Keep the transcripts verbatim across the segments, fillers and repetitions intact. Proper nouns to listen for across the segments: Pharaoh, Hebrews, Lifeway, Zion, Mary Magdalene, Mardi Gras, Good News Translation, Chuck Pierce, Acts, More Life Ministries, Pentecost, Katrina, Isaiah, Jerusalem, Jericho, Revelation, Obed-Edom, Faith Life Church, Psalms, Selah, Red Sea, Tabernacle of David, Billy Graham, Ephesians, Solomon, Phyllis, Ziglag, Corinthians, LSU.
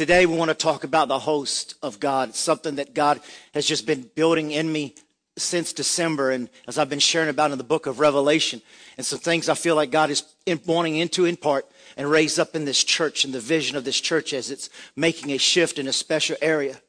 Today we want to talk about the host of God. It's something that God has just been building in me since December, and as I've been sharing about in the book of Revelation, and some things I feel like God is in, wanting into in part and raise up in this church and the vision of this church as it's making a shift in a special area.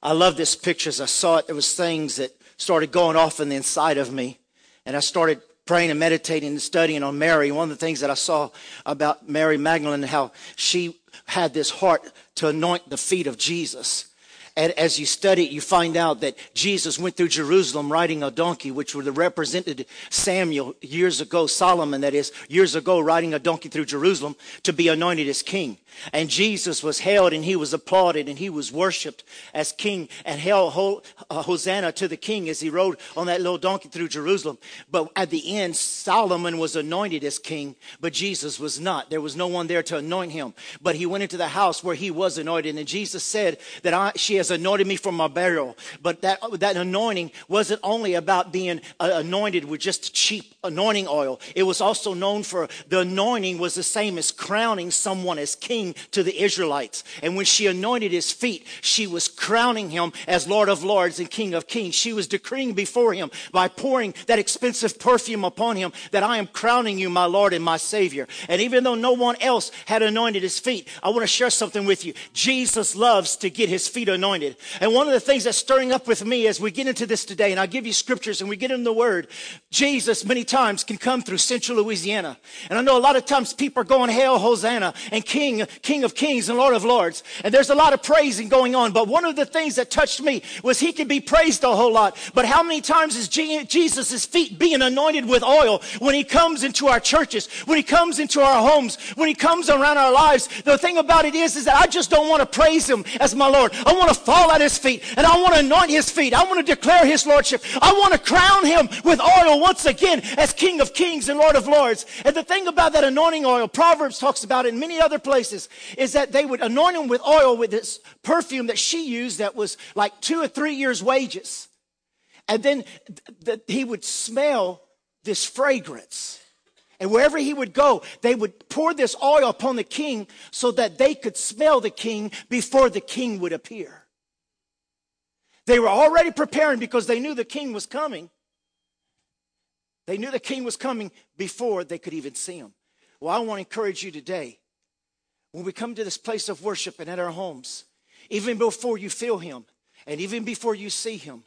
I love this picture. As I saw it, there was things that started going off in the inside of me, and I started praying and meditating and studying on Mary. One of the things that I saw about Mary Magdalene, how she had this heart to anoint the feet of Jesus. And as you study it, you find out that Jesus went through Jerusalem riding a donkey, which would have represented Samuel years ago, Solomon, that is, years ago, riding a donkey through Jerusalem to be anointed as king. And Jesus was hailed, and he was applauded, and he was worshipped as king, and hail, Hosanna to the king as he rode on that little donkey through Jerusalem. But at the end, Solomon was anointed as king, but Jesus was not. There was no one there to anoint him. But he went into the house where he was anointed, and Jesus said that I, she has anointed me for my burial. But that, that anointing wasn't only about being anointed with just cheap anointing oil. It was also known for, the anointing was the same as crowning someone as king to the Israelites. And when she anointed his feet, she was crowning him as Lord of Lords and King of Kings. She was decreeing before him by pouring that expensive perfume upon him that I am crowning you, my Lord and my Savior. And even though no one else had anointed his feet, I want to share something with you. Jesus loves to get his feet anointed. And one of the things that's stirring up with me as we get into this today, and I give you scriptures and we get in the word, Jesus many times can come through central Louisiana. And I know a lot of times people are going, hail, Hosanna, and King, King of Kings and Lord of Lords. And there's a lot of praising going on. But one of the things that touched me was he could be praised a whole lot. But how many times is Jesus' feet being anointed with oil when he comes into our churches, when he comes into our homes, when he comes around our lives? The thing about it is, is that I just don't want to praise him as my Lord. I want to fall at his feet, and I want to anoint his feet. I want to declare his lordship. I want to crown him with oil once again as King of Kings and Lord of Lords. And the thing about that anointing oil, Proverbs talks about it in many other places, is that they would anoint him with oil with this perfume that she used that was like two or three years' wages. And then th- th- he would smell this fragrance. And wherever he would go, they would pour this oil upon the king so that they could smell the king before the king would appear. They were already preparing because they knew the king was coming. They knew the king was coming before they could even see him. Well, I want to encourage you today, when we come to this place of worship and at our homes, even before you feel him and even before you see him,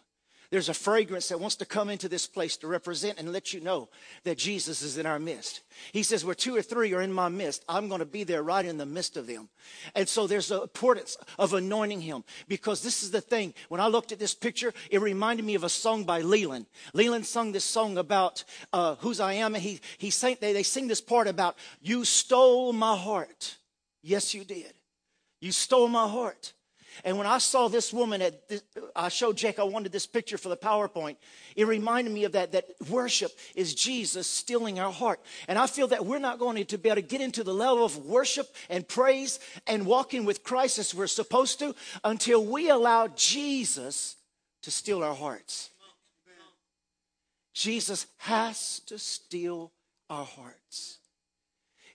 there's a fragrance that wants to come into this place to represent and let you know that Jesus is in our midst. He says, where two or three are in my midst, I'm going to be there right in the midst of them. And so there's the importance of anointing him, because this is the thing. When I looked at this picture, it reminded me of a song by Leland. Leland sung this song about uh, whose I am. And he, he sang, they, they sing this part about, you stole my heart. Yes, you did. You stole my heart. And when I saw this woman, at this, I showed Jake, I wanted this picture for the PowerPoint. It reminded me of that, that worship is Jesus stealing our heart. And I feel that we're not going to be able to get into the level of worship and praise and walking with Christ as we're supposed to until we allow Jesus to steal our hearts. Jesus has to steal our hearts.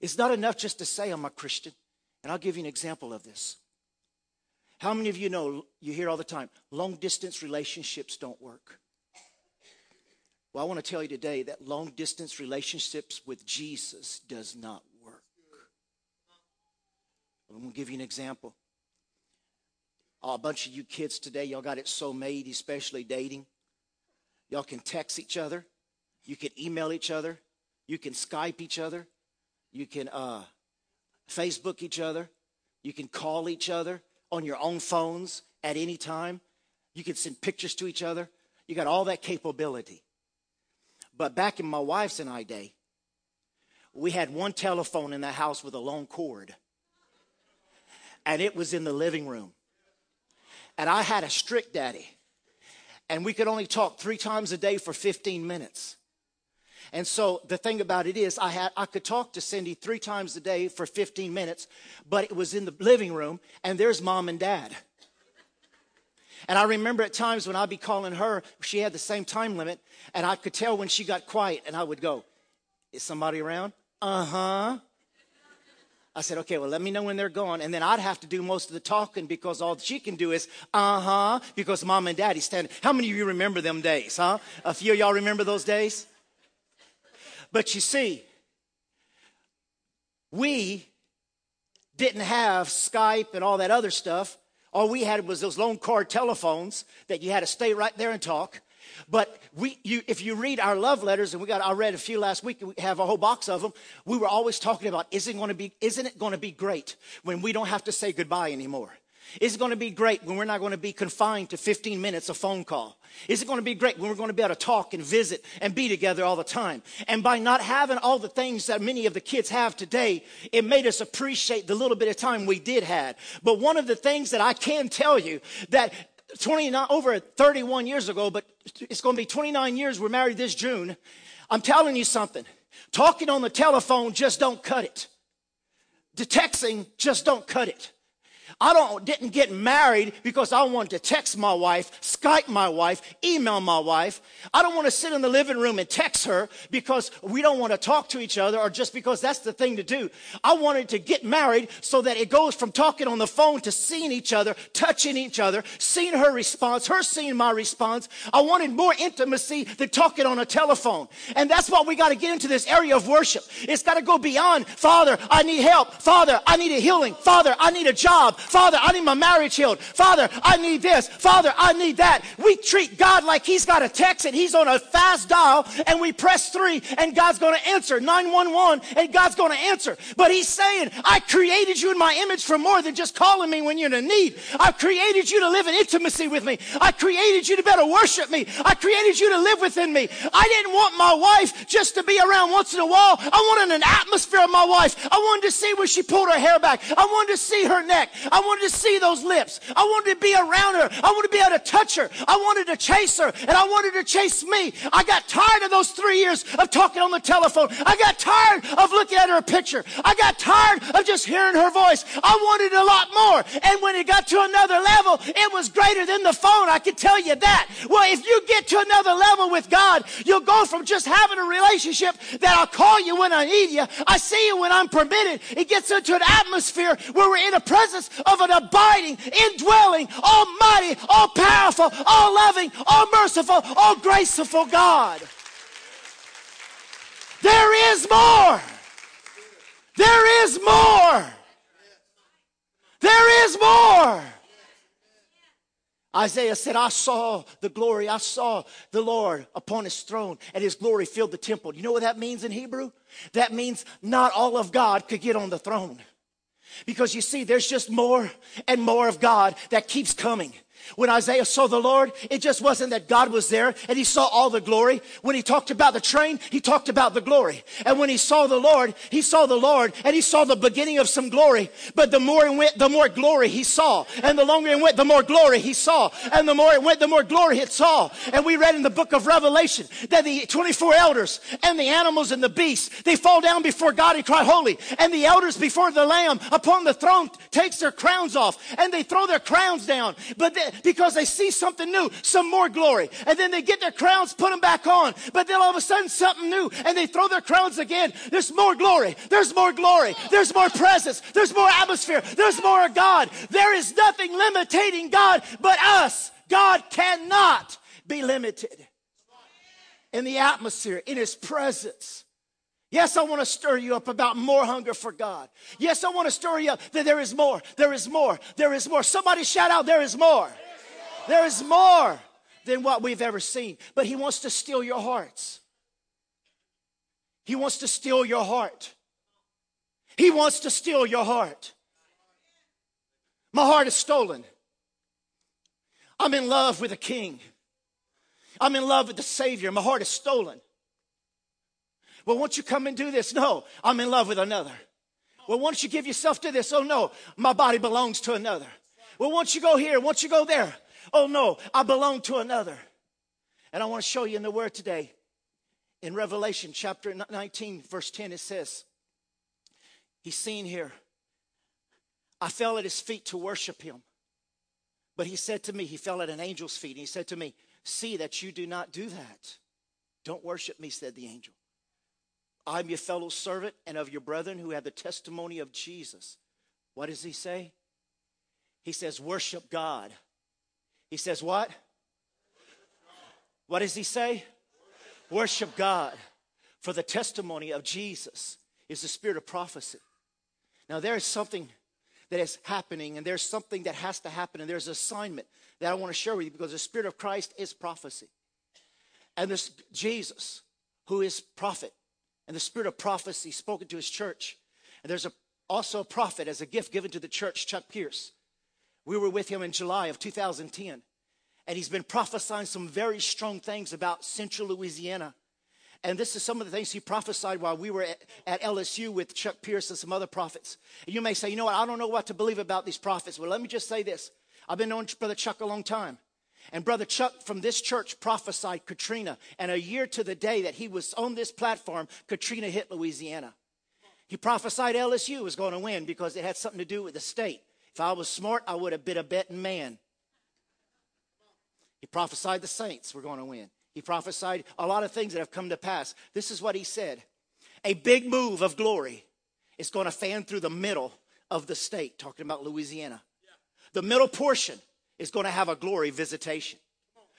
It's not enough just to say, I'm a Christian. And I'll give you an example of this. How many of you know, you hear all the time, long-distance relationships don't work? Well, I want to tell you today that long-distance relationships with Jesus does not work. I'm going to give you an example. Oh, a bunch of you kids today, y'all got it so made, especially dating. Y'all can text each other. You can email each other. You can Skype each other. You can uh, Facebook each other. You can call each other on your own phones at any time. You can send pictures to each other. You got all that capability. But back in my wife's and I day, we had one telephone in the house with a long cord. And it was in the living room. And I had a strict daddy. And we could only talk three times a day for fifteen minutes. And so the thing about it is I had I could talk to Cindy three times a day for fifteen minutes, but it was in the living room, and there's mom and dad. And I remember at times when I'd be calling her, she had the same time limit, and I could tell when she got quiet, and I would go, is somebody around? Uh-huh. I said, okay, well, let me know when they're gone. And then I'd have to do most of the talking because all she can do is, uh-huh, because mom and daddy stand. How many of you remember them days, huh? A few of y'all remember those days? But you see, we didn't have Skype and all that other stuff. All we had was those lone cord telephones that you had to stay right there and talk. But we, you, if you read our love letters, and we got, I read a few last week, and we have a whole box of them. We were always talking about, isn't it going to be, isn't it going to be great when we don't have to say goodbye anymore? Is it going to be great when we're not going to be confined to fifteen minutes of phone call? Is it going to be great when we're going to be able to talk and visit and be together all the time? And by not having all the things that many of the kids have today, it made us appreciate the little bit of time we did have. But one of the things that I can tell you that twenty-nine, over thirty-one years ago, but it's going to be twenty-nine years we're married this June. I'm telling you something. Talking on the telephone just don't cut it. The texting just don't cut it. I don't didn't get married because I wanted to text my wife, Skype my wife, email my wife. I don't want to sit in the living room and text her because we don't want to talk to each other or just because that's the thing to do. I wanted to get married so that it goes from talking on the phone to seeing each other, touching each other, seeing her response, her seeing my response. I wanted more intimacy than talking on a telephone. And that's why we got to get into this area of worship. It's got to go beyond, Father, I need help. Father, I need a healing. Father, I need a job. Father, I need my marriage healed. Father, I need this. Father, I need that. We treat God like he's got a text and he's on a fast dial and we press three and God's going to answer. nine one one and God's going to answer. But he's saying, I created you in my image for more than just calling me when you're in need. I created you to live in intimacy with me. I created you to better worship me. I created you to live within me. I didn't want my wife just to be around once in a while. I wanted an atmosphere of my wife. I wanted to see when she pulled her hair back. I wanted to see her neck. I wanted to see those lips. I wanted to be around her. I wanted to be able to touch her. I wanted to chase her, and I wanted to chase me. I got tired of those three years of talking on the telephone. I got tired of looking at her picture. I got tired of just hearing her voice. I wanted a lot more, and when it got to another level, it was greater than the phone. I can tell you that. Well, if you get to another level with God, you'll go from just having a relationship that I'll call you when I need you. I see you when I'm permitted. It gets into an atmosphere where we're in a presence of an abiding, indwelling, almighty, all-powerful, all-loving, all-merciful, all-graceful God. There is more. There is more. There is more. Isaiah said, I saw the glory. I saw the Lord upon his throne, and his glory filled the temple. You know what that means in Hebrew? That means not all of God could get on the throne. Because you see, there's just more and more of God that keeps coming. When Isaiah saw the Lord, it just wasn't that God was there and he saw all the glory. When he talked about the train, he talked about the glory. And when he saw the Lord, he saw the Lord and he saw the beginning of some glory. But the more it went, the more glory he saw. And the longer it went, the more glory he saw. And the more it went, the more glory it saw. And we read in the book of Revelation that the twenty-four elders and the animals and the beasts, they fall down before God and cry holy. And the elders before the Lamb upon the throne takes their crowns off and they throw their crowns down. But they, because they see something new, some more glory. And then they get their crowns, put them back on. But then all of a sudden something new, and they throw their crowns again. There's more glory. There's more glory. There's more presence. There's more atmosphere. There's more of God. There is nothing limiting God but us. God cannot be limited in the atmosphere, in his presence. Yes, I want to stir you up about more hunger for God. Yes, I want to stir you up that there is more, there is more, there is more. Somebody shout out, there is more. There is more than what we've ever seen. But he wants to steal your hearts. He wants to steal your heart. He wants to steal your heart. My heart is stolen. I'm in love with a king. I'm in love with the Savior. My heart is stolen. Well, won't you come and do this? No, I'm in love with another. Well, won't you give yourself to this? Oh, no, my body belongs to another. Well, won't you go here? Won't you go there? Oh, no, I belong to another. And I want to show you in the Word today. In Revelation chapter nineteen, verse ten, it says, he's seen here. I fell at his feet to worship him. But he said to me, he fell at an angel's feet. And he said to me, see that you do not do that. Don't worship me, said the angel. I'm your fellow servant and of your brethren who have the testimony of Jesus. What does he say? He says, worship God. He says what? What does he say? Worship God. For the testimony of Jesus is the spirit of prophecy. Now there is something that is happening, and there's something that has to happen, and there's an assignment that I want to share with you, because the Spirit of Christ is prophecy. And this Jesus, who is prophet, and the spirit of prophecy spoken to his church. And there's a, also a prophet as a gift given to the church, Chuck Pierce. We were with him in July of two thousand ten, and he's been prophesying some very strong things about Central Louisiana. And this is some of the things he prophesied while we were at, at L S U with Chuck Pierce and some other prophets. And you may say, you know what, I don't know what to believe about these prophets. Well, let me just say this. I've been knowing Brother Chuck a long time. And Brother Chuck from this church prophesied Katrina. And a year to the day that he was on this platform, Katrina hit Louisiana. He prophesied L S U was going to win because it had something to do with the state. If I was smart, I would have been a betting man. He prophesied the Saints were going to win. He prophesied a lot of things that have come to pass. This is what he said. A big move of glory is going to fan through the middle of the state, talking about Louisiana. The middle portion is going to have a glory visitation.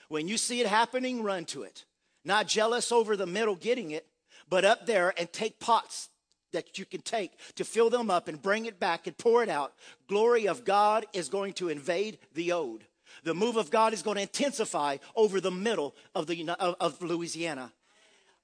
When you see it happening, run to it. Not jealous over the middle getting it, but up there and take pots that you can take to fill them up and bring it back and pour it out. Glory of God is going to invade the old. The move of God is going to intensify over the middle of, the, of, of Louisiana.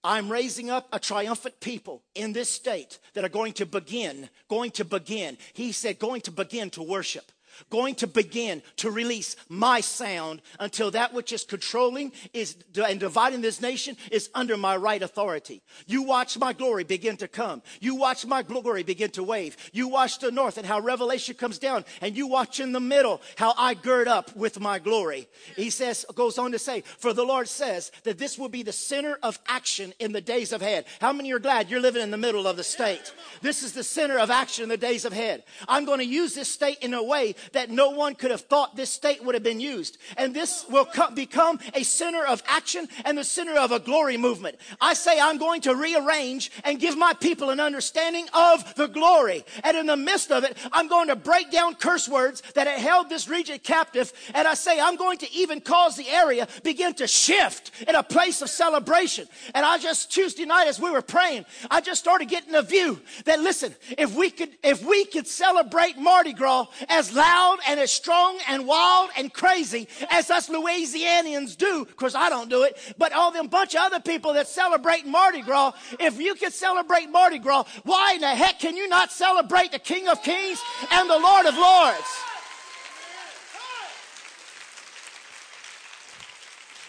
I'm raising up a triumphant people in this state that are going to begin, going to begin. He said, going to begin to worship, going to begin to release my sound until that which is controlling is and dividing this nation is under my right authority. You watch my glory begin to come. You watch my glory begin to wave. You watch the north and how revelation comes down, and you watch in the middle how I gird up with my glory. He says, goes on to say, for the Lord says that this will be the center of action in the days ahead. How many are glad you're living in the middle of the state? This is the center of action in the days ahead. I'm going to use this state in a way that no one could have thought this state would have been used. And this will come, become a center of action and the center of a glory movement. I say I'm going to rearrange and give my people an understanding of the glory. And in the midst of it, I'm going to break down curse words that had held this region captive. And I say I'm going to even cause the area begin to shift in a place of celebration. And I just, Tuesday night as we were praying, I just started getting a view that, listen, if we could, if we could celebrate Mardi Gras as loud and as strong and wild and crazy as us Louisianians do, of course I don't do it, but all them bunch of other people that celebrate Mardi Gras, if you can celebrate Mardi Gras, why in the heck can you not celebrate the King of Kings and the Lord of Lords?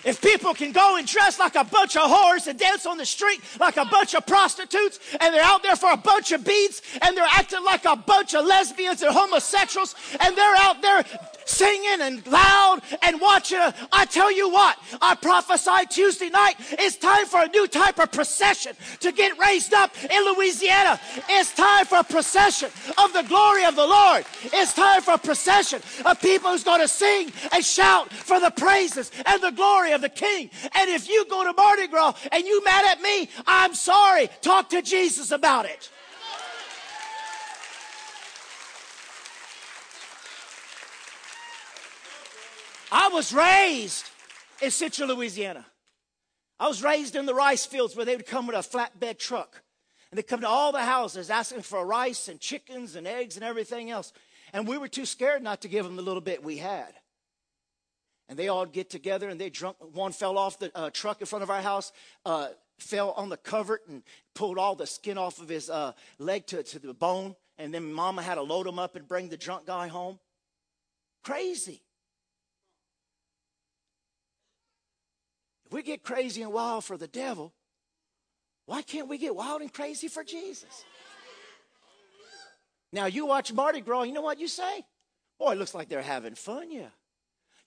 If people can go and dress like a bunch of whores and dance on the street like a bunch of prostitutes, and they're out there for a bunch of beads, and they're acting like a bunch of lesbians and homosexuals, and they're out there singing and loud and watching, I tell you what, I prophesied Tuesday night, it's time for a new type of procession to get raised up in Louisiana. It's time for a procession of the glory of the Lord. It's time for a procession of people who's going to sing and shout for the praises and the glory of the King. And if you go to Mardi Gras and you mad at me, I'm sorry. Talk to Jesus about it. I was raised in Central Louisiana. I was raised in the rice fields where they would come with a flatbed truck. And they'd come to all the houses asking for rice and chickens and eggs and everything else. And we were too scared not to give them the little bit we had. And they all get together and they drunk. One fell off the uh, truck in front of our house, uh, fell on the covert and pulled all the skin off of his uh, leg to, to the bone. And then Mama had to load him up and bring the drunk guy home. Crazy. If we get crazy and wild for the devil, why can't we get wild and crazy for Jesus? Now, you watch Mardi Gras, you know what you say? Boy, it looks like they're having fun, yeah.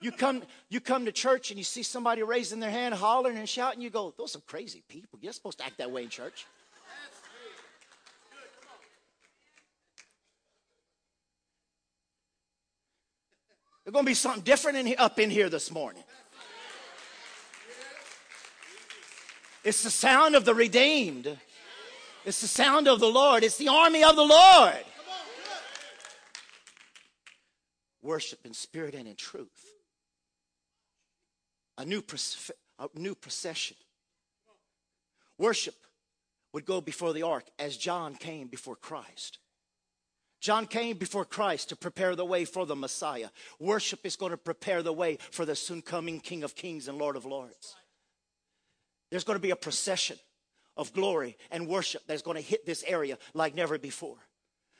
You come, you come to church and you see somebody raising their hand, hollering and shouting. You go, those are some crazy people. You're supposed to act that way in church. There's going to be something different in here, up in here this morning. It's the sound of the redeemed. It's the sound of the Lord. It's the army of the Lord. On, worship in spirit and in truth. A new, proce- a new procession. Worship would go before the ark as John came before Christ. John came before Christ to prepare the way for the Messiah. Worship is going to prepare the way for the soon coming King of Kings and Lord of Lords. There's going to be a procession of glory and worship that's going to hit this area like never before.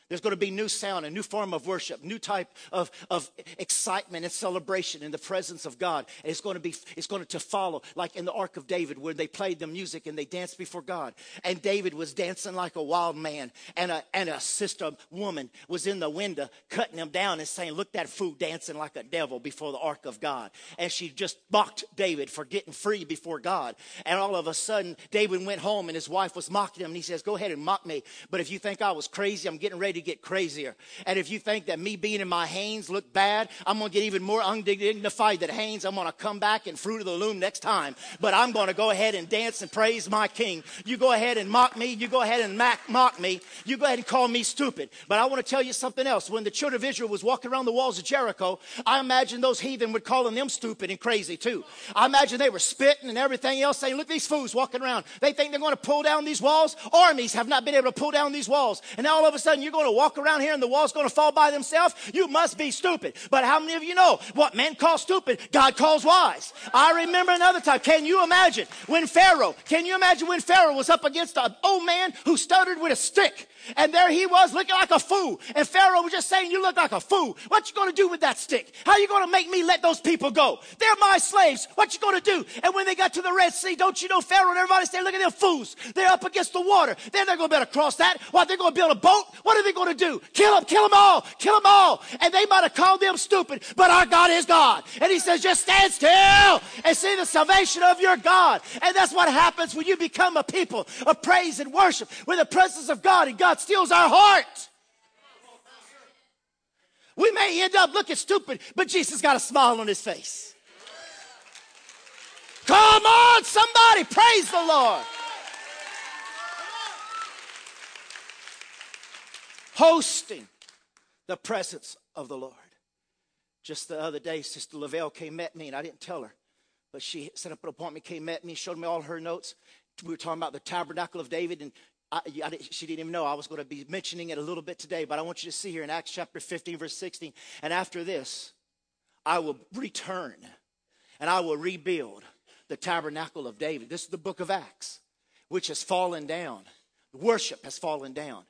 There's going to be new sound, a new form of worship, new type of, of excitement and celebration in the presence of God. And it's going to be, it's going to follow like in the Ark of David where they played the music and they danced before God. And David was dancing like a wild man, and a, and a sister woman was in the window cutting him down and saying, look, that fool dancing like a devil before the Ark of God. And she just mocked David for getting free before God. And all of a sudden, David went home and his wife was mocking him. And he says, go ahead and mock me. But if you think I was crazy, I'm getting ready to get crazier. And if you think that me being in my Hanes looked bad, I'm going to get even more undignified than Hanes. I'm going to come back and fruit of the loom next time. But I'm going to go ahead and dance and praise my King. You go ahead and mock me. You go ahead and mac- mock me. You go ahead and call me stupid. But I want to tell you something else. When the children of Israel was walking around the walls of Jericho, I imagine those heathen were calling them stupid and crazy too. I imagine they were spitting and everything else saying, look, these fools walking around. They think they're going to pull down these walls. Armies have not been able to pull down these walls. And now all of a sudden you're going to walk around here and the wall's going to fall by themselves. You must be stupid. But how many of you know what man calls stupid, God calls wise? I remember another time. Can you imagine when Pharaoh, can you imagine when Pharaoh was up against an old man who stuttered with a stick? And there he was looking like a fool. And Pharaoh was just saying, you look like a fool. What you going to do with that stick? How you going to make me let those people go? They're my slaves. What you going to do? And when they got to the Red Sea, don't you know Pharaoh and everybody said, look at them fools. They're up against the water. They're not going to be able to cross that. What, they're going to build a boat? What are they going to do? Kill them, kill them all, kill them all. And they might have called them stupid, but our God is God. And he says, just stand still and see the salvation of your God. And that's what happens when you become a people of praise and worship, with the presence of God, and God steals our heart. We may end up looking stupid, but Jesus got a smile on his face. Come on, somebody, praise the Lord. Hosting the presence of the Lord. Just the other day, Sister Lavelle came met me, and I didn't tell her, but she set up an appointment, came met me, showed me all her notes. We were talking about the Tabernacle of David, and I, I, she didn't even know I was going to be mentioning it a little bit today, but I want you to see here in Acts chapter fifteen, verse sixteen. And after this, I will return and I will rebuild the tabernacle of David. This is the book of Acts, which has fallen down. Worship has fallen down.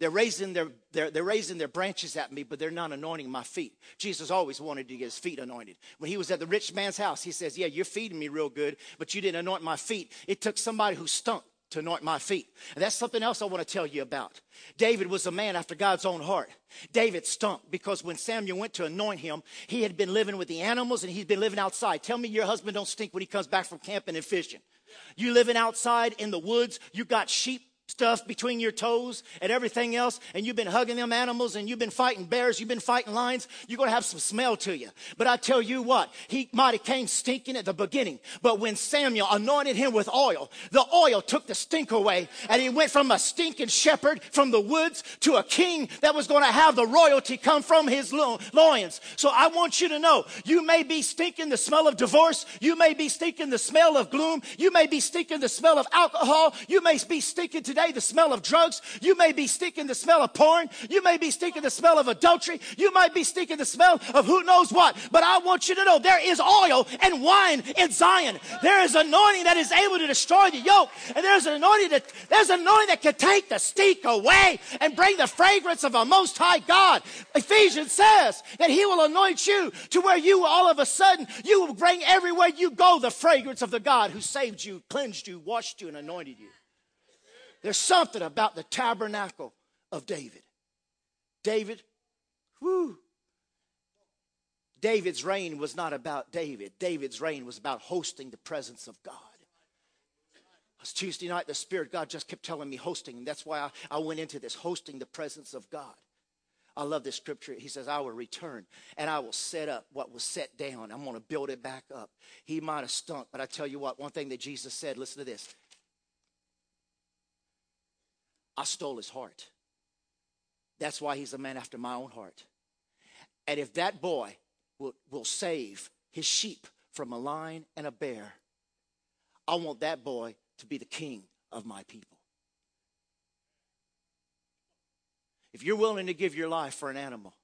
They're raising their, they're, they're raising their branches at me, but they're not anointing my feet. Jesus always wanted to get his feet anointed. When he was at the rich man's house, he says, yeah, you're feeding me real good, but you didn't anoint my feet. It took somebody who stunk to anoint my feet. And that's something else I want to tell you about. David was a man after God's own heart. David stunk because when Samuel went to anoint him, he had been living with the animals and he'd been living outside. Tell me your husband don't stink when he comes back from camping and fishing. You living outside in the woods, you got sheep stuff between your toes and everything else, and you've been hugging them animals, and you've been fighting bears, you've been fighting lions. You're going to have some smell to you. But I tell you what, he might have came stinking at the beginning, but when Samuel anointed him with oil, the oil took the stink away, and he went from a stinking shepherd from the woods to a king that was going to have the royalty come from his lo- loins. So I want you to know, you may be stinking the smell of divorce, you may be stinking the smell of gloom, you may be stinking the smell of alcohol, you may be stinking today the smell of drugs, you may be stinking the smell of porn, you may be stinking the smell of adultery, you might be stinking the smell of who knows what, but I want you to know there is oil and wine in Zion. There is anointing that is able to destroy the yoke, and there's an anointing that there's an anointing that can take the stink away and bring the fragrance of a most high God. Ephesians says that he will anoint you to where you all of a sudden you will bring everywhere you go the fragrance of the God who saved you, cleansed you, washed you, and anointed you. There's something about the tabernacle of David. David, whoo. David's reign was not about David. David's reign was about hosting the presence of God. It was Tuesday night, the Spirit of God just kept telling me hosting, and that's why I, I went into this, hosting the presence of God. I love this scripture. He says, I will return and I will set up what was set down. I'm going to build it back up. He might have stunk, but I tell you what, one thing that Jesus said, listen to this. I stole his heart. That's why he's a man after my own heart. And if that boy will, will save his sheep from a lion and a bear, I want that boy to be the king of my people. If you're willing to give your life for an animal,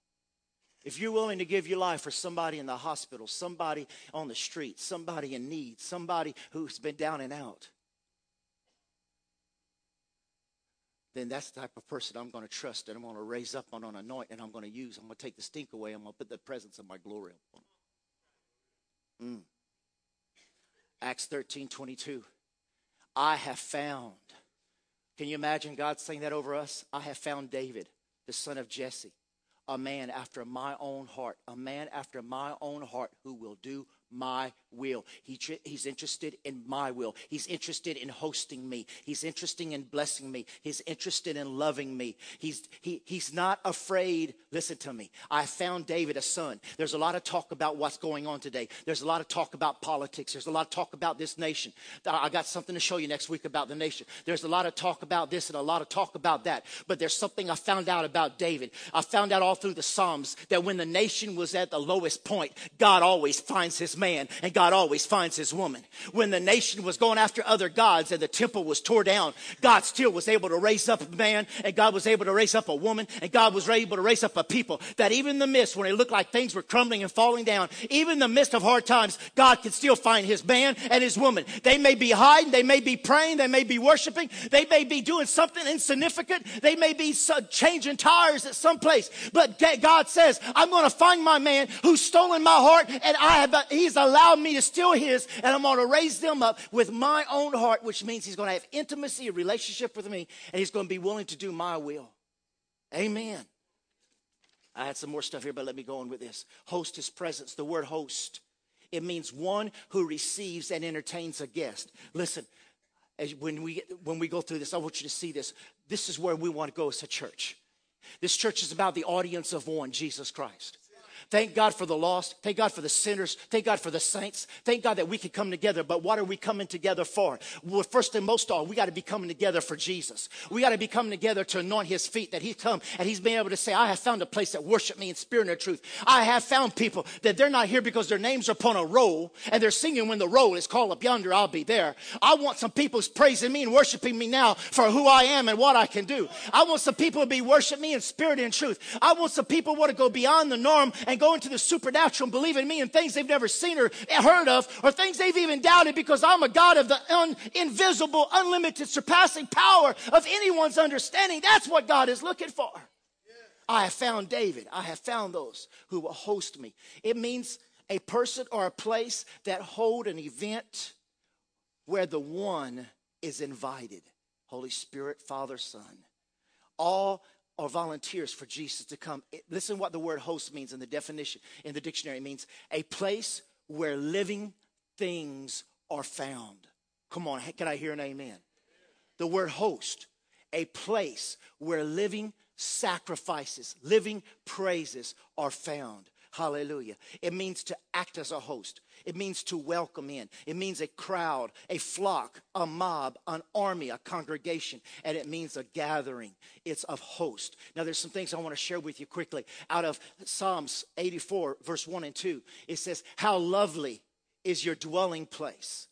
if you're willing to give your life for somebody in the hospital, somebody on the street, somebody in need, somebody who's been down and out, then that's the type of person I'm going to trust and I'm going to raise up and anoint and I'm going to use. I'm going to take the stink away. I'm going to put the presence of my glory upon them. Mm. Acts thirteen twenty-two. I have found. Can you imagine God saying that over us? I have found David, the son of Jesse, a man after my own heart, a man after my own heart who will do my will. He, he's interested in my will. He's interested in hosting me. He's interested in blessing me. He's interested in loving me. He's, he, he's not afraid. Listen to me. I found David a son. There's a lot of talk about what's going on today. There's a lot of talk about politics. There's a lot of talk about this nation. I got something to show you next week about the nation. There's a lot of talk about this and a lot of talk about that. But there's something I found out about David. I found out all through the Psalms that when the nation was at the lowest point, God always finds his man. Man, and God always finds his woman. When the nation was going after other gods and the temple was tore down, God still was able to raise up a man, and God was able to raise up a woman, and God was able to raise up a people that even in the midst, when it looked like things were crumbling and falling down, even in the midst of hard times, God could still find his man and his woman. They may be hiding, they may be praying, they may be worshiping, they may be doing something insignificant, they may be changing tires at some place, but God says, I'm going to find my man who's stolen my heart, and I have he's allowed me to steal his, and I'm going to raise them up with my own heart, which means he's going to have intimacy, a relationship with me, and he's going to be willing to do my will. Amen. I had some more stuff here, but let me go on with this. Host is presence. The word host, it means one who receives and entertains a guest. Listen, as when we when we go through this, I want you to see this. This is where we want to go as a church. This church is about the audience of one, Jesus Christ. Thank God for the lost. Thank God for the sinners. Thank God for the saints. Thank God that we can come together. But what are we coming together for? Well, first and most of all, we got to be coming together for Jesus. We got to be coming together to anoint his feet, that he come and he's been able to say, I have found a place that worship me in spirit and in truth. I have found people that they're not here because their names are upon a roll and they're singing when the roll is called up yonder, I'll be there. I want some people praising me and worshiping me now for who I am and what I can do. I want some people to be worshiping me in spirit and in truth. I want some people who want to go beyond the norm and And go into the supernatural and believe in me and things they've never seen or heard of or things they've even doubted, because I'm a God of the un- invisible, unlimited, surpassing power of anyone's understanding. That's what God is looking for. Yeah. I have found David. I have found those who will host me. It means a person or a place that hold an event where the one is invited. Holy Spirit, Father, Son. All or volunteers for Jesus to come. It, listen what the word host means in the definition, in the dictionary. It means a place where living things are found. Come on, can I hear an amen? The word host, a place where living sacrifices, living praises are found. Hallelujah. It means to act as a host. It means to welcome in. It means a crowd, a flock, a mob, an army, a congregation. And it means a gathering. It's of host. Now, there's some things I want to share with you quickly. Out of Psalms eighty-four, verse one and two, it says, how lovely is your dwelling place.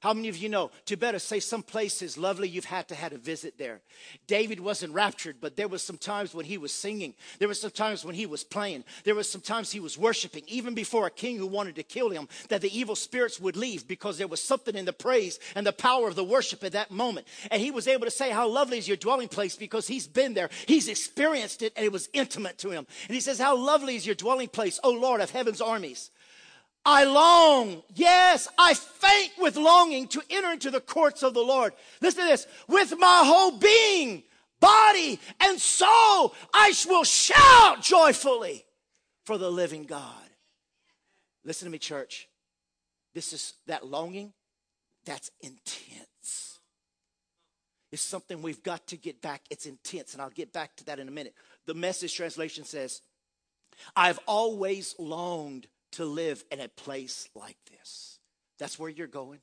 How many of you know, to better say some place is lovely, you've had to had a visit there. David wasn't raptured, but there was some times when he was singing. There was some times when he was playing. There was some times he was worshiping, even before a king who wanted to kill him, that the evil spirits would leave because there was something in the praise and the power of the worship at that moment. And he was able to say, how lovely is your dwelling place, because he's been there. He's experienced it, and it was intimate to him. And he says, how lovely is your dwelling place, O Lord of heaven's armies. I long, yes, I faint with longing to enter into the courts of the Lord. Listen to this. With my whole being, body, and soul, I will shout joyfully for the living God. Listen to me, church. This is that longing that's intense. It's something we've got to get back. It's intense, and I'll get back to that in a minute. The Message translation says, I've always longed to live in a place like this. That's where you're going.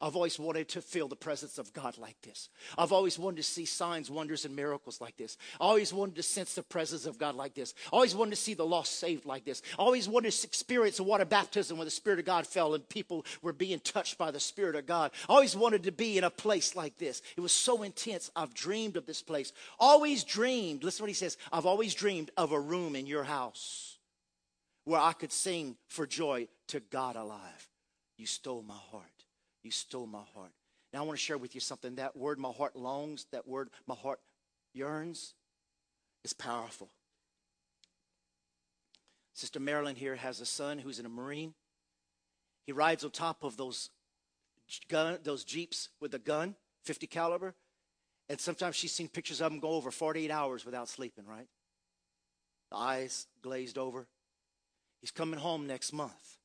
I've always wanted to feel the presence of God like this. I've always wanted to see signs, wonders, and miracles like this. I always wanted to sense the presence of God like this. I always wanted to see the lost saved like this. I always wanted to experience a water baptism where the Spirit of God fell and people were being touched by the Spirit of God. I always wanted to be in a place like this. It was so intense. I've dreamed of this place. Always dreamed, listen to what he says, I've always dreamed of a room in your house where I could sing for joy to God alive. You stole my heart. You stole my heart. Now I want to share with you something. That word, my heart longs, that word, my heart yearns, is powerful. Sister Marilyn here has a son who's in a Marine. He rides on top of those gun, those Jeeps with a gun, fifty caliber. And sometimes she's seen pictures of him go over forty-eight hours without sleeping, right? The eyes glazed over. He's coming home next month.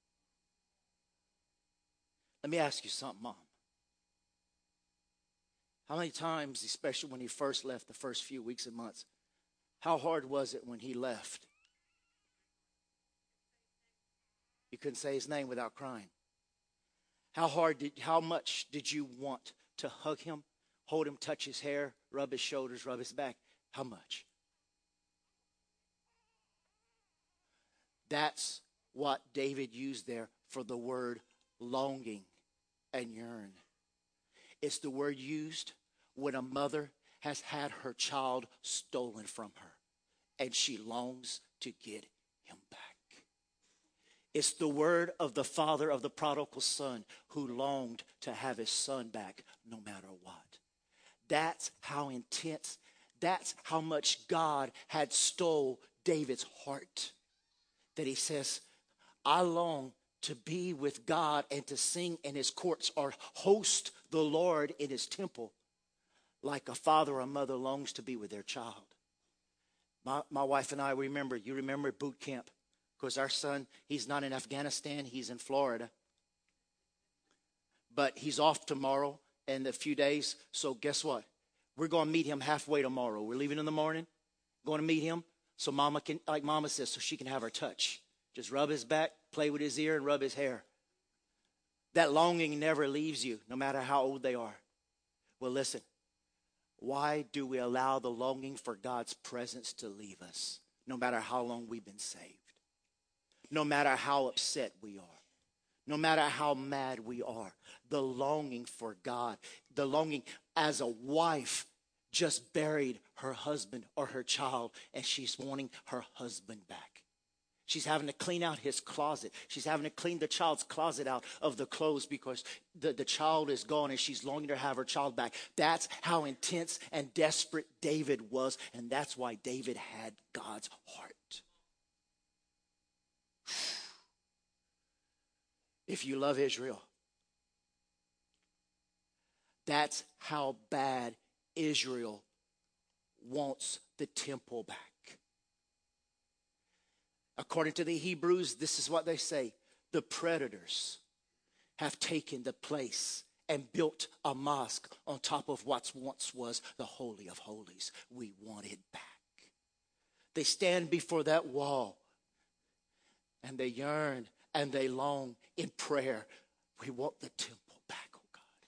Let me ask you something, Mom. How many times, especially when he first left, the first few weeks and months, how hard was it when he left? You couldn't say his name without crying. How hard did, how much did you want to hug him, hold him, touch his hair, rub his shoulders, rub his back? How much? That's what David used there for the word longing and yearn. It's the word used when a mother has had her child stolen from her and she longs to get him back. It's the word of the father of the prodigal son who longed to have his son back no matter what. That's how intense, that's how much God had stole David's heart, that he says, I long to be with God and to sing in his courts or host the Lord in his temple like a father or mother longs to be with their child. My, my wife and I remember, you remember boot camp, because our son, he's not in Afghanistan, he's in Florida. But he's off tomorrow and a few days, so guess what? We're going to meet him halfway tomorrow. We're leaving in the morning, going to meet him, so mama can, like mama says, so she can have her touch. Just rub his back, play with his ear, and rub his hair. That longing never leaves you, no matter how old they are. Well, listen, why do we allow the longing for God's presence to leave us, no matter how long we've been saved? No matter how upset we are, no matter how mad we are, the longing for God, the longing as a wife just buried her husband or her child, and she's wanting her husband back. She's having to clean out his closet. She's having to clean the child's closet out of the clothes because the, the child is gone and she's longing to have her child back. That's how intense and desperate David was, and that's why David had God's heart. If you love Israel, that's how bad Israel wants the temple back. According to the Hebrews, this is what they say. The predators have taken the place and built a mosque on top of what once was the Holy of Holies. We want it back. They stand before that wall and they yearn and they long in prayer. We want the temple back, oh God.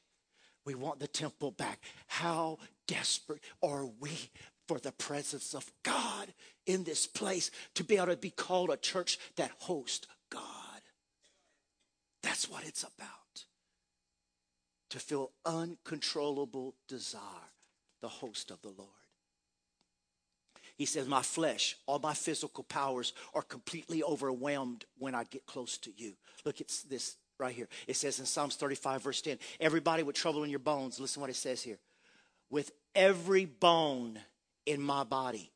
We want the temple back. How desperate are we for the presence of God in this place, to be able to be called a church that hosts God. That's what it's about. To feel uncontrollable desire, the host of the Lord. He says, my flesh, all my physical powers are completely overwhelmed when I get close to you. Look at this right here. It says in Psalms thirty-five, verse ten, everybody with trouble in your bones, listen what it says here. With every bone in my body.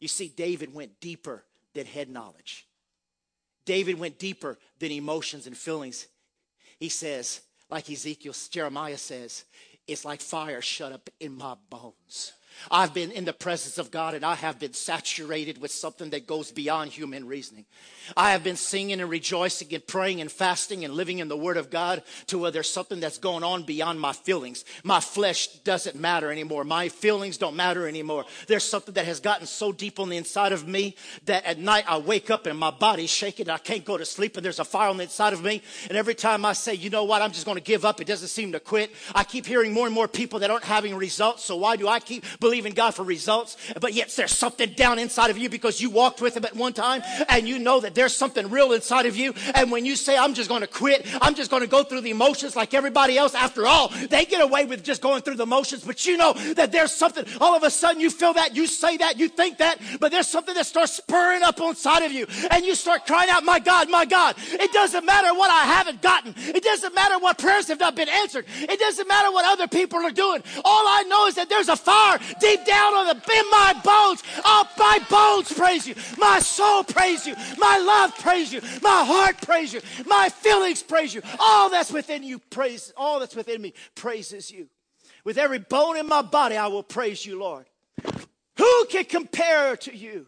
You see, David went deeper than head knowledge. David went deeper than emotions and feelings. He says, like Ezekiel, Jeremiah says, it's like fire shut up in my bones. I've been in the presence of God, and I have been saturated with something that goes beyond human reasoning. I have been singing and rejoicing and praying and fasting and living in the Word of God to where there's something that's going on beyond my feelings. My flesh doesn't matter anymore. My feelings don't matter anymore. There's something that has gotten so deep on the inside of me that at night I wake up and my body's shaking. I can't go to sleep, and there's a fire on the inside of me. And every time I say, you know what, I'm just going to give up, it doesn't seem to quit. I keep hearing more and more people that aren't having results, so why do I keep believing God for results? But yet there's something down inside of you because you walked with Him at one time, and you know that there's something real inside of you. And when you say, I'm just going to quit, I'm just going to go through the emotions like everybody else, after all, they get away with just going through the motions, but you know that there's something, all of a sudden you feel that, you say that, you think that, but there's something that starts spurring up inside of you, and you start crying out, my God, my God. It doesn't matter what I haven't gotten. It doesn't matter what prayers have not been answered. It doesn't matter what other people are doing. All I know is that there's a fire deep down on the, in my bones. All my bones praise you. My soul praise you. My love praise you. My heart praise you. My feelings praise you. All that's within you praise, all that's within me praises you. With every bone in my body, I will praise you, Lord. Who can compare to you?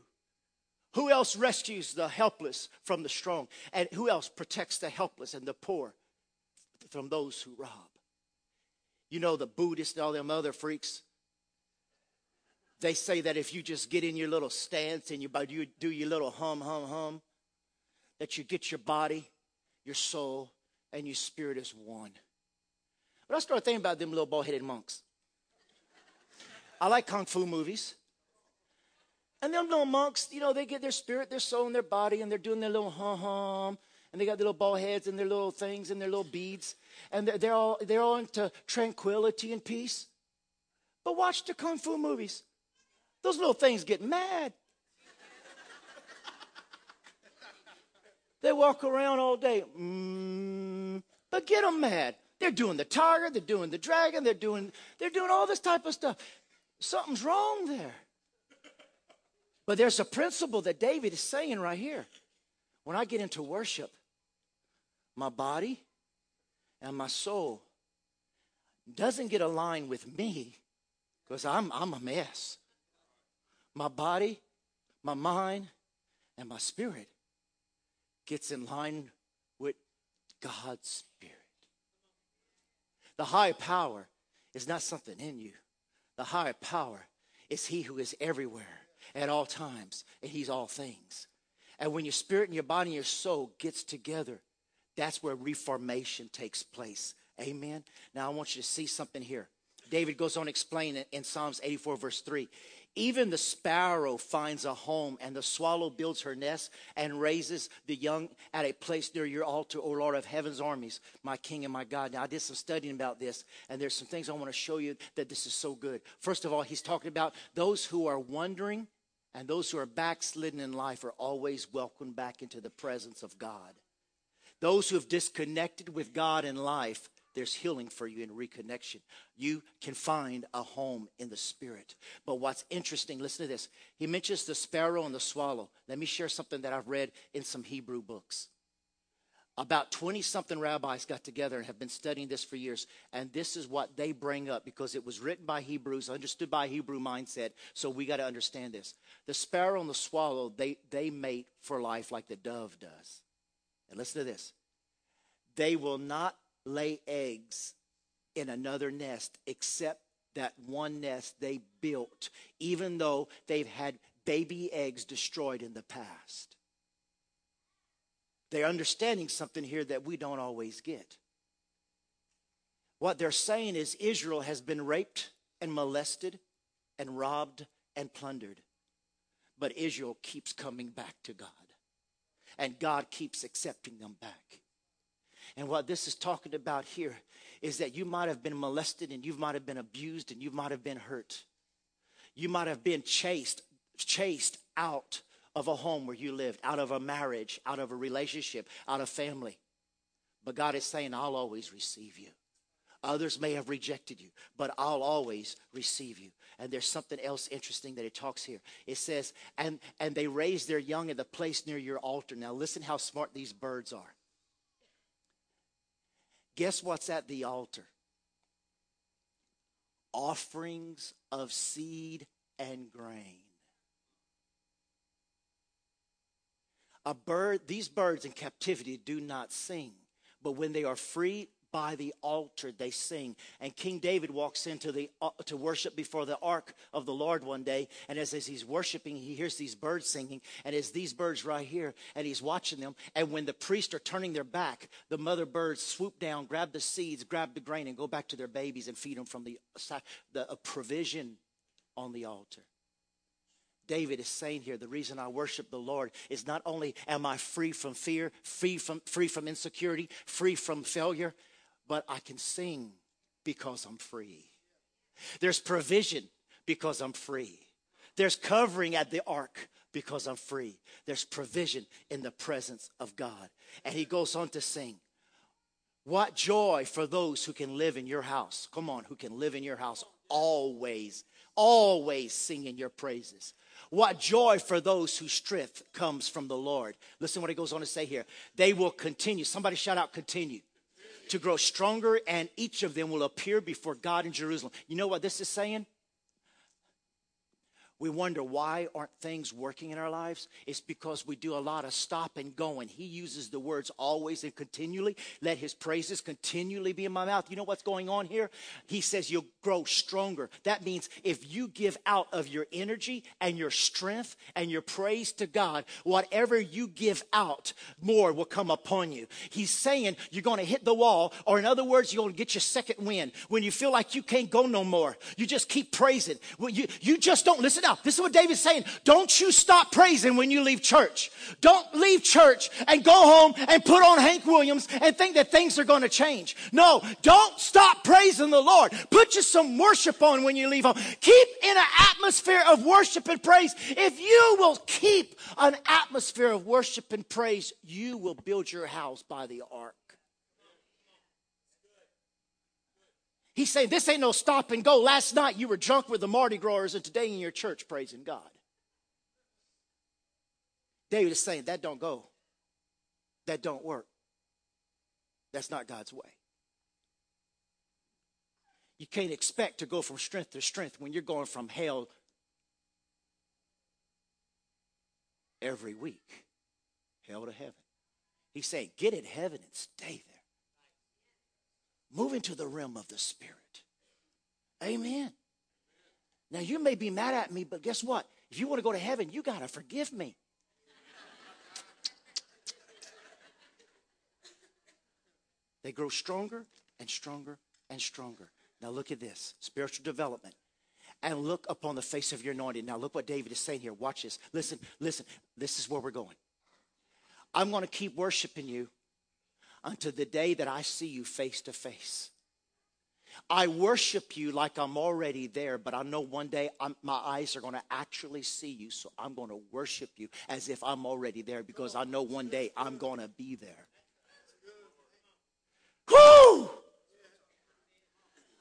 Who else rescues the helpless from the strong? And who else protects the helpless and the poor from those who rob? You know, the Buddhists and all them other freaks, they say that if you just get in your little stance and you do your little hum, hum, hum, that you get your body, your soul, and your spirit as one. But I started thinking about them little bald-headed monks. I like kung fu movies. And them little monks, you know, they get their spirit, their soul, and their body, and they're doing their little hum-hum. And they got their little bald heads and their little things and their little beads. And they're, they're, all, they're all into tranquility and peace. But watch the kung fu movies. Those little things get mad. They walk around all day. Mm, but get them mad. They're doing the tiger. They're doing the dragon. They're doing, they're doing all this type of stuff. Something's wrong there. But there's a principle that David is saying right here. When I get into worship, my body and my soul doesn't get aligned with me because I'm, I'm a mess. My body, my mind, and my spirit gets in line with God's spirit. The higher power is not something in you. The higher power is He who is everywhere at all times, and He's all things. And when your spirit and your body and your soul gets together, that's where reformation takes place. Amen? Now, I want you to see something here. David goes on explaining it in Psalms eighty-four, verse three. Even the sparrow finds a home, and the swallow builds her nest and raises the young at a place near your altar, O Lord of heaven's armies, my King and my God. Now, I did some studying about this, and there's some things I want to show you that this is so good. First of all, he's talking about those who are wandering, and those who are backslidden in life are always welcomed back into the presence of God. Those who have disconnected with God in life, there's healing for you in reconnection. You can find a home in the spirit. But what's interesting, listen to this. He mentions the sparrow and the swallow. Let me share something that I've read in some Hebrew books. About twenty-something rabbis got together and have been studying this for years. And this is what they bring up because it was written by Hebrews, understood by Hebrew mindset. So we got to understand this. The sparrow and the swallow, they, they mate for life like the dove does. And listen to this. They will not lay eggs in another nest except that one nest they built, even though they've had baby eggs destroyed in the past. They're understanding something here that we don't always get. What they're saying is Israel has been raped and molested and robbed and plundered, but Israel keeps coming back to God, and God keeps accepting them back. And what this is talking about here is that you might have been molested, and you might have been abused, and you might have been hurt. You might have been chased, chased out of a home where you lived, out of a marriage, out of a relationship, out of family. But God is saying, I'll always receive you. Others may have rejected you, but I'll always receive you. And there's something else interesting that it talks here. It says, and, and they raise their young at the place near your altar. Now listen how smart these birds are. Guess what's at the altar? offerings of seed and grain. A bird, these birds in captivity do not sing, but when they are free by the altar, they sing. And King David walks into the uh, to worship before the ark of the Lord one day, and as, as he's worshiping, he hears these birds singing, and it's these birds right here, and he's watching them. And when the priests are turning their back, the mother birds swoop down, grab the seeds, grab the grain, and go back to their babies and feed them from the, the uh, provision on the altar. David is saying here, the reason I worship the Lord is not only am I free from fear, free from, free from insecurity, free from failure, but I can sing because I'm free. There's provision because I'm free. There's covering at the ark because I'm free. There's provision in the presence of God. And he goes on to sing, what joy for those who can live in your house. Come on, who can live in your house always, always singing your praises. What joy for those whose strength comes from the Lord. Listen what he goes on to say here. They will continue. Somebody shout out, continue. To grow stronger, and each of them will appear before God in Jerusalem. You know what this is saying? We wonder why aren't things working in our lives? It's because we do a lot of stop and going. He uses the words always and continually. Let his praises continually be in my mouth. You know what's going on here? He says you'll grow stronger. That means if you give out of your energy and your strength and your praise to God, whatever you give out, more will come upon you. He's saying you're going to hit the wall, or in other words, you're going to get your second wind. When you feel like you can't go no more, you just keep praising. When you, you just don't listen. This is what David's saying. Don't you stop praising when you leave church. Don't leave church and go home and put on Hank Williams and think that things are going to change. No, don't stop praising the Lord. Put you some worship on when you leave home. Keep in an atmosphere of worship and praise. If you will keep an atmosphere of worship and praise, you will build your house by the ark. He's saying this ain't no stop and go. Last night you were drunk with the Mardi Gras, and today in your church praising God. David is saying that don't go. That don't work. That's not God's way. You can't expect to go from strength to strength when you're going from hell every week. Hell to heaven. He's saying get in heaven and stay there. Move into the realm of the Spirit. Amen. Now, you may be mad at me, but guess what? If you want to go to heaven, you got to forgive me. They grow stronger and stronger and stronger. Now, look at this. Spiritual development. And look upon the face of your anointed. Now, look what David is saying here. Watch this. Listen, listen. This is where we're going. I'm going to keep worshiping you until the day that I see you face to face. I worship you like I'm already there, but I know one day I'm, my eyes are going to actually see you, so I'm going to worship you as if I'm already there because I know one day I'm going to be there. Whoo!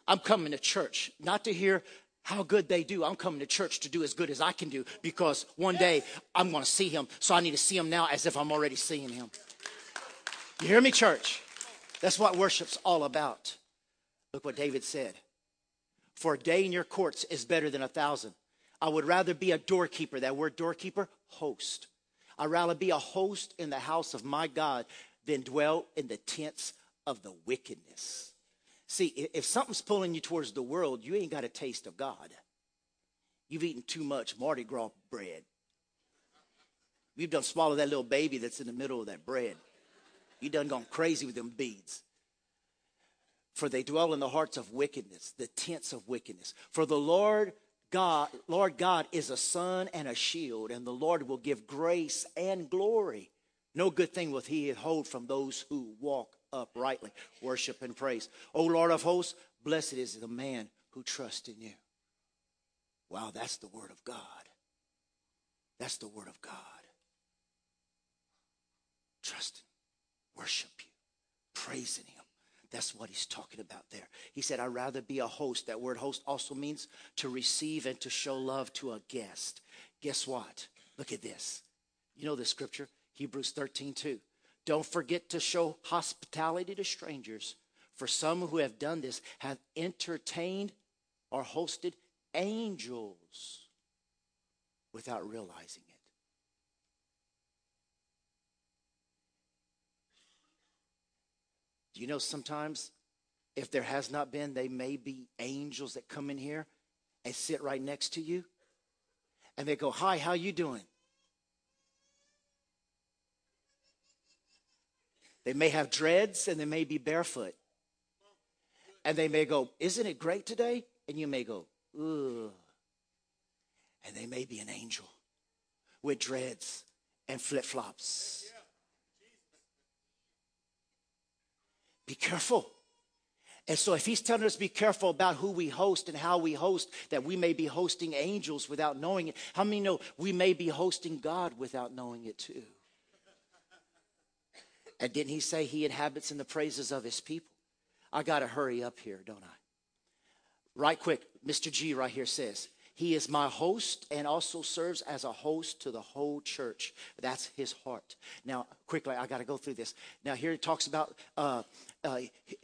I'm coming to church, not to hear how good they do. I'm coming to church to do as good as I can do because one day I'm going to see him, so I need to see him now as if I'm already seeing him. You hear me, church? That's what worship's all about. Look what David said. For a day in your courts is better than a thousand. I would rather be a doorkeeper. That word doorkeeper, host. I'd rather be a host in the house of my God than dwell in the tents of the wickedness. See, if something's pulling you towards the world, you ain't got a taste of God. You've eaten too much Mardi Gras bread. You've done swallowed that little baby that's in the middle of that bread. You done gone crazy with them beads. For they dwell in the hearts of wickedness, the tents of wickedness. For the Lord God, Lord God is a sun and a shield, and the Lord will give grace and glory. No good thing will he withhold from those who walk uprightly. Worship and praise. O Lord of hosts, blessed is the man who trusts in you. Wow, that's the word of God. That's the word of God. Trust in worship you, praising him. That's what he's talking about there. He said, I'd rather be a host. That word host also means to receive and to show love to a guest. Guess what? Look at this. You know this scripture, Hebrews thirteen two. Don't forget to show hospitality to strangers, for some who have done this have entertained or hosted angels without realizing it. Do you know sometimes if there has not been, they may be angels that come in here and sit right next to you. And they go, hi, how you doing? They may have dreads and they may be barefoot. And they may go, isn't it great today? And you may go, ugh. And they may be an angel with dreads and flip-flops. Be careful. And so if he's telling us be careful about who we host and how we host, that we may be hosting angels without knowing it, how many know we may be hosting God without knowing it too? And didn't he say he inhabits in the praises of his people? I got to hurry up here, don't I? Right quick, Mister G right here says, he is my host and also serves as a host to the whole church. That's his heart. Now, quickly, I got to go through this. Now, here it talks about, uh, uh,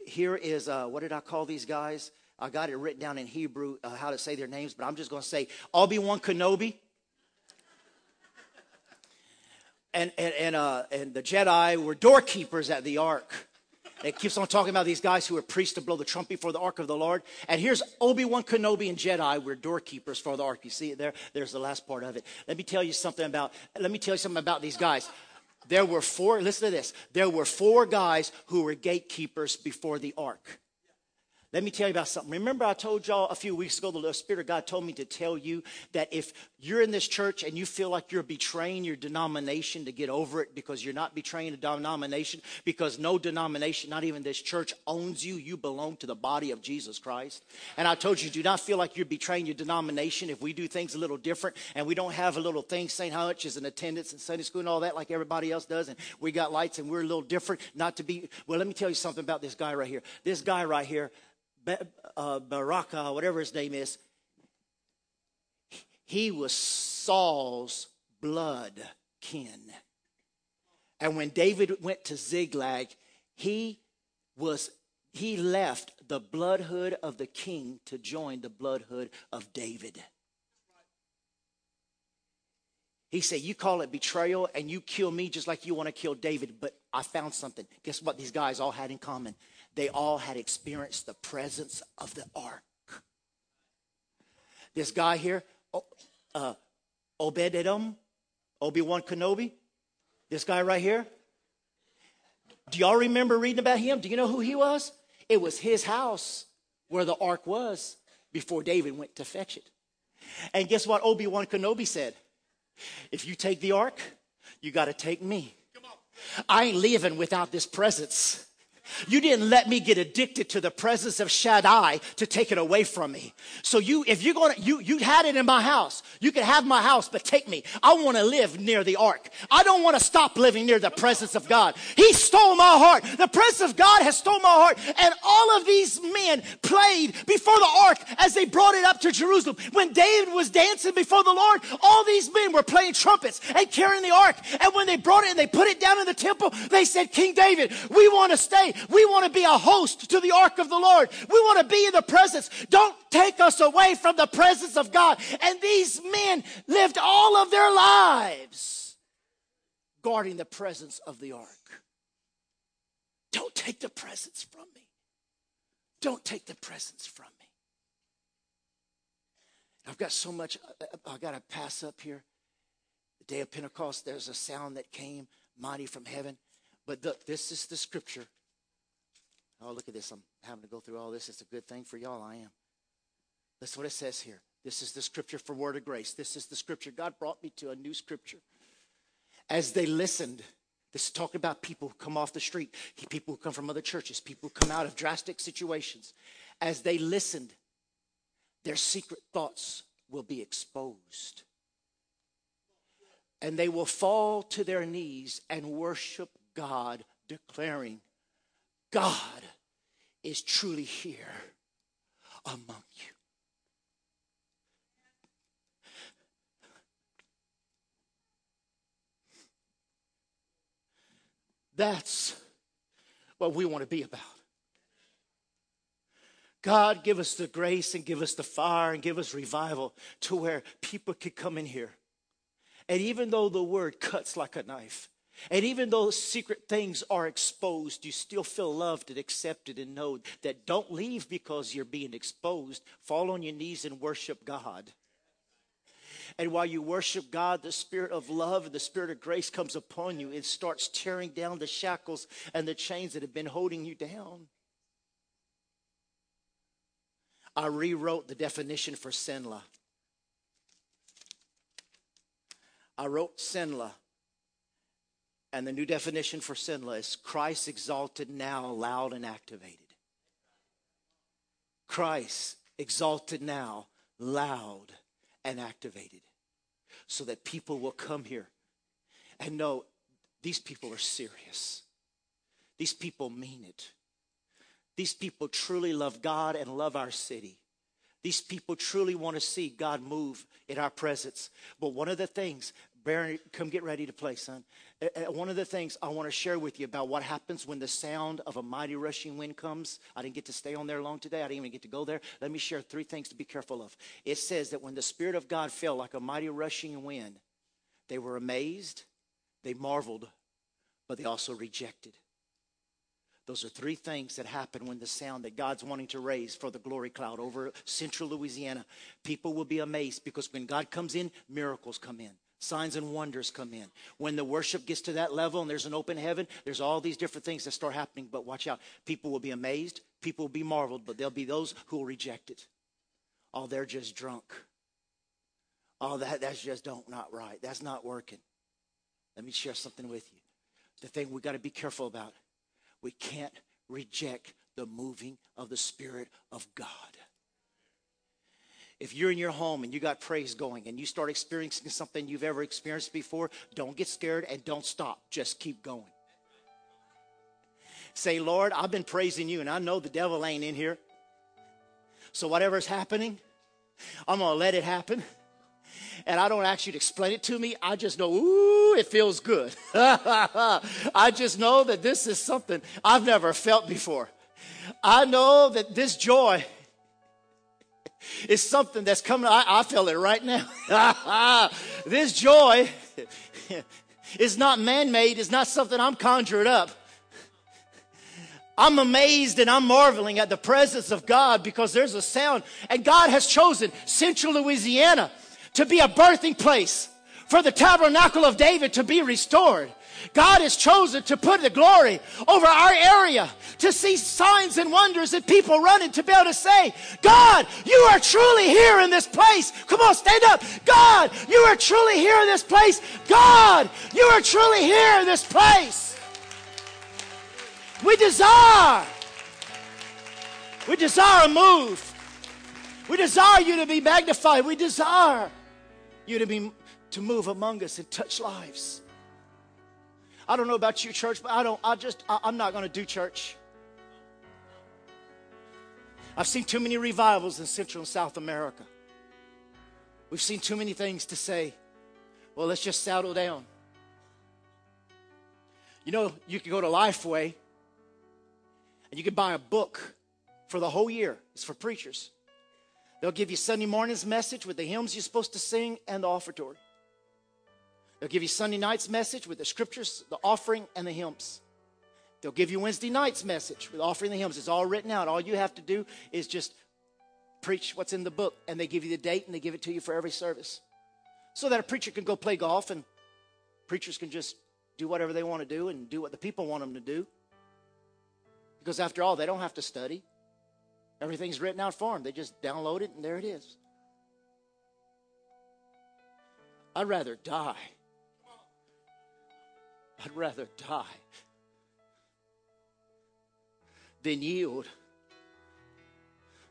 here is, uh, what did I call these guys? I got it written down in Hebrew, uh, how to say their names, but I'm just going to say Obi-Wan Kenobi. and and and, uh, and the Jedi were doorkeepers at the Ark. It keeps on talking about these guys who are priests to blow the trumpet for the Ark of the Lord. And here's Obi-Wan Kenobi and Jedi. We're doorkeepers for the Ark. You see it there? There's the last part of it. Let me tell you something about, let me tell you something about these guys. There were four, listen to this. There were four guys who were gatekeepers before the Ark. Let me tell you about something. Remember I told y'all a few weeks ago, the Spirit of God told me to tell you that if you're in this church and you feel like you're betraying your denomination, to get over it, because you're not betraying a denomination, because no denomination, not even this church, owns you. You belong to the body of Jesus Christ. And I told you, do not feel like you're betraying your denomination if we do things a little different and we don't have a little thing saying how much is in attendance and Sunday school and all that like everybody else does, and we got lights and we're a little different. Not to be, well, let me tell you something about this guy right here. This guy right here, Uh, Baraka, whatever his name is, he was Saul's blood kin. And when David went to Ziglag, he was he left the bloodhood of the king to join the bloodhood of David. He said, you call it betrayal and you kill me just like you want to kill David, but I found something. Guess what these guys all had in common? They all had experienced the presence of the Ark. This guy here, uh, Obed-Edom, Obi-Wan Kenobi, this guy right here. Do y'all remember reading about him? Do you know who he was? It was his house where the Ark was before David went to fetch it. And guess what Obi-Wan Kenobi said? If you take the Ark, you got to take me. I ain't leaving without this presence. You didn't let me get addicted to the presence of Shaddai to take it away from me. So you, if you're going to, you, you had it in my house. You could have my house, but take me. I want to live near the Ark. I don't want to stop living near the presence of God. He stole my heart. The presence of God has stolen my heart. And all of these men played before the Ark as they brought it up to Jerusalem. When David was dancing before the Lord, all these men were playing trumpets and carrying the Ark. And when they brought it and they put it down in the temple, they said, King David, we want to stay. We want to be a host to the Ark of the Lord. We want to be in the presence. Don't take us away from the presence of God. And these men lived all of their lives guarding the presence of the Ark. Don't take the presence from me. Don't take the presence from me. I've got so much. I've got to pass up here. The day of Pentecost, there's a sound that came mighty from heaven. But look, this is the scripture. Oh, look at this. I'm having to go through all this. It's a good thing for y'all. I am. That's what it says here. This is the scripture for word of grace. This is the scripture. God brought me to a new scripture. As they listened, this is talking about people who come off the street, people who come from other churches, people who come out of drastic situations. As they listened, their secret thoughts will be exposed. And they will fall to their knees and worship God, declaring, God is truly here among you. That's what we want to be about. God, give us the grace and give us the fire and give us revival to where people could come in here. And even though the word cuts like a knife, and even though secret things are exposed, you still feel loved and accepted and know that don't leave because you're being exposed. Fall on your knees and worship God. And while you worship God, the spirit of love and the spirit of grace comes upon you. It starts tearing down the shackles and the chains that have been holding you down. I rewrote the definition for sinla. I wrote sinla. And the new definition for sinla is Christ exalted now, loud and activated. Christ exalted now, loud and activated. So that people will come here and know these people are serious. These people mean it. These people truly love God and love our city. These people truly want to see God move in our presence. But one of the things, Baron, come get ready to play, son. One of the things I want to share with you about what happens when the sound of a mighty rushing wind comes. I didn't get to stay on there long today. I didn't even get to go there. Let me share three things to be careful of. It says that when the Spirit of God fell like a mighty rushing wind, they were amazed, they marveled, but they also rejected. Those are three things that happen when the sound that God's wanting to raise for the glory cloud over central Louisiana. People will be amazed because when God comes in, miracles come in. Signs and wonders come in. When the worship gets to that level and there's an open heaven, there's all these different things that start happening. But watch out. People will be amazed. People will be marveled. But there'll be those who will reject it. Oh, they're just drunk. Oh, that, that's just don't, not right. That's not working. Let me share something with you. The thing we got to be careful about. We can't reject the moving of the Spirit of God. If you're in your home and you got praise going and you start experiencing something you've ever experienced before, don't get scared and don't stop. Just keep going. Say, Lord, I've been praising you and I know the devil ain't in here. So whatever's happening, I'm going to let it happen. And I don't ask you to explain it to me. I just know, ooh, it feels good. I just know that this is something I've never felt before. I know that this joy is something that's coming. I, I feel it right now. This joy is not man-made. It's not something I'm conjured up. I'm amazed and I'm marveling at the presence of God because there's a sound. And God has chosen central Louisiana to be a birthing place for the tabernacle of David to be restored. God has chosen to put the glory over our area, to see signs and wonders and people running to be able to say, God, you are truly here in this place. Come on, stand up. God, you are truly here in this place. God, you are truly here in this place. We desire. We desire a move. We desire you to be magnified. We desire you to be to move among us and touch lives. I don't know about you, church, but I don't, I just, I, I'm not going to do church. I've seen too many revivals in Central and South America. We've seen too many things to say, well, let's just saddle down. You know, you can go to Lifeway and you can buy a book for the whole year. It's for preachers. They'll give you Sunday morning's message with the hymns you're supposed to sing and the offertory. They'll give you Sunday night's message with the scriptures, the offering, and the hymns. They'll give you Wednesday night's message with offering the hymns. It's all written out. All you have to do is just preach what's in the book, and they give you the date, and they give it to you for every service. So that a preacher can go play golf, and preachers can just do whatever they want to do and do what the people want them to do. Because after all, they don't have to study. Everything's written out for them. They just download it, and there it is. I'd rather die. I'd rather die than yield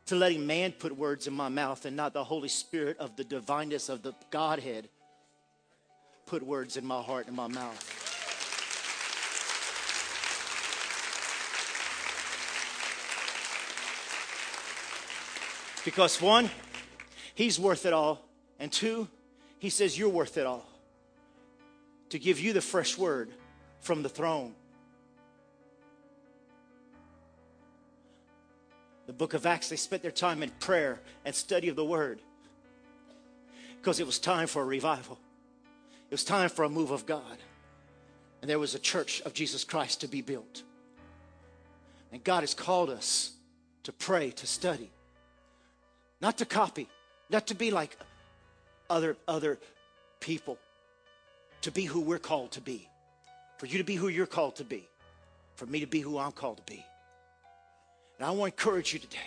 to letting man put words in my mouth and not the Holy Spirit of the divineness of the Godhead put words in my heart and my mouth. Because one, he's worth it all. And two, he says you're worth it all. To give you the fresh word from the throne. The book of Acts, they spent their time in prayer and study of the word, because it was time for a revival. It was time for a move of God. And there was a church of Jesus Christ to be built. And God has called us to pray, to study, not to copy, not to be like other, other people, to be who we're called to be, for you to be who you're called to be, for me to be who I'm called to be. And I want to encourage you today.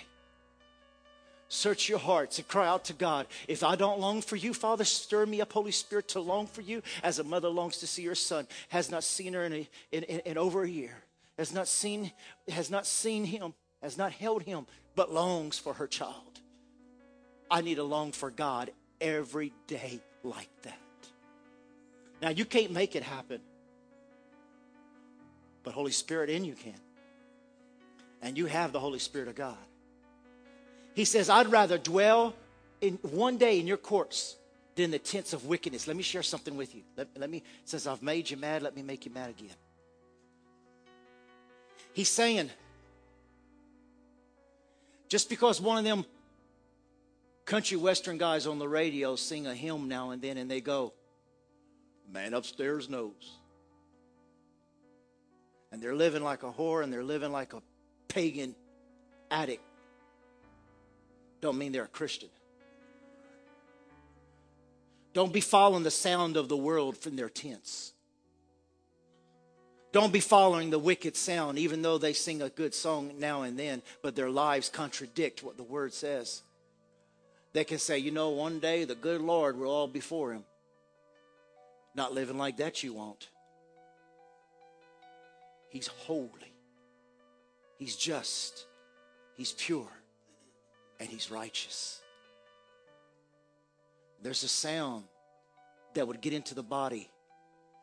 Search your hearts and cry out to God. If I don't long for you, Father, stir me up, Holy Spirit, to long for you as a mother longs to see her son, has not seen her in, a, in, in, in over a year, has not seen, has not seen him, has not held him, but longs for her child. I need to long for God every day like that. Now, you can't make it happen, but Holy Spirit in you can. And you have the Holy Spirit of God. He says, I'd rather dwell in one day in your courts than the tents of wickedness. Let me share something with you. Let, let me, since I've made you mad, let me make you mad again. He's saying, just because one of them country western guys on the radio sing a hymn now and then and they go, man upstairs knows. And they're living like a whore and they're living like a pagan addict. Don't mean they're a Christian. Don't be following the sound of the world from their tents. Don't be following the wicked sound, even though they sing a good song now and then, but their lives contradict what the word says. They can say, you know, one day the good Lord will all be for him. Not living like that you won't. He's holy. He's just. He's pure. And he's righteous. There's a sound that would get into the body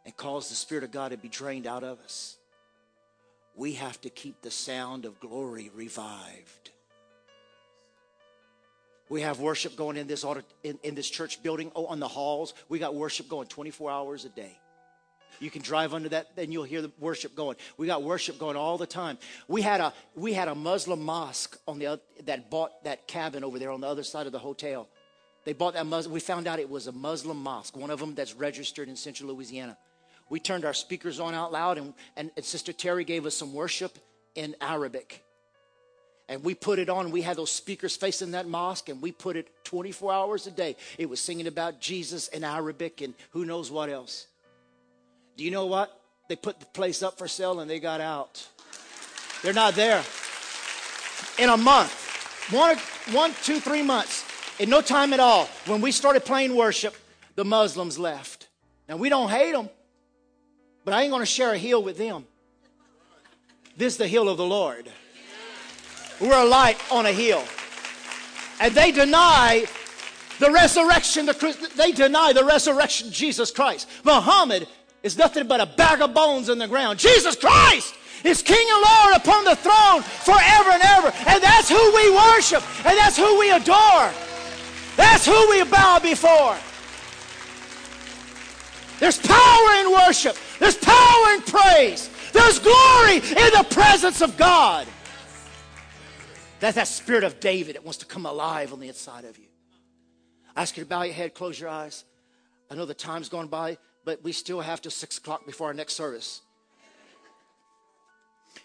and cause the Spirit of God to be drained out of us. We have to keep the sound of glory revived. We have worship going in this audit, in, in this church building, oh, on the halls. We got worship going twenty-four hours a day. You can drive under that, and you'll hear the worship going. We got worship going all the time. We had a we had a Muslim mosque on the other, that bought that cabin over there on the other side of the hotel. They bought that Muslim. We found out it was a Muslim mosque, one of them that's registered in Central Louisiana. We turned our speakers on out loud, and, and, and Sister Terry gave us some worship in Arabic. And we put it on. We had those speakers facing that mosque, and we put it twenty-four hours a day. It was singing about Jesus in Arabic and who knows what else. Do you know what? They put the place up for sale and they got out. They're not there. In a month, one, one, two, three months, in no time at all, when we started playing worship, the Muslims left. Now, we don't hate them, but I ain't going to share a hill with them. This is the hill of the Lord. We're a light on a hill. And they deny the resurrection. The, they deny the resurrection of Jesus Christ. Muhammad is nothing but a bag of bones in the ground. Jesus Christ is King and Lord upon the throne forever and ever. And that's who we worship. And that's who we adore. That's who we bow before. There's power in worship. There's power in praise. There's glory in the presence of God. That's that spirit of David that wants to come alive on the inside of you. I ask you to bow your head, close your eyes. I know the time's gone by, but we still have till six o'clock before our next service.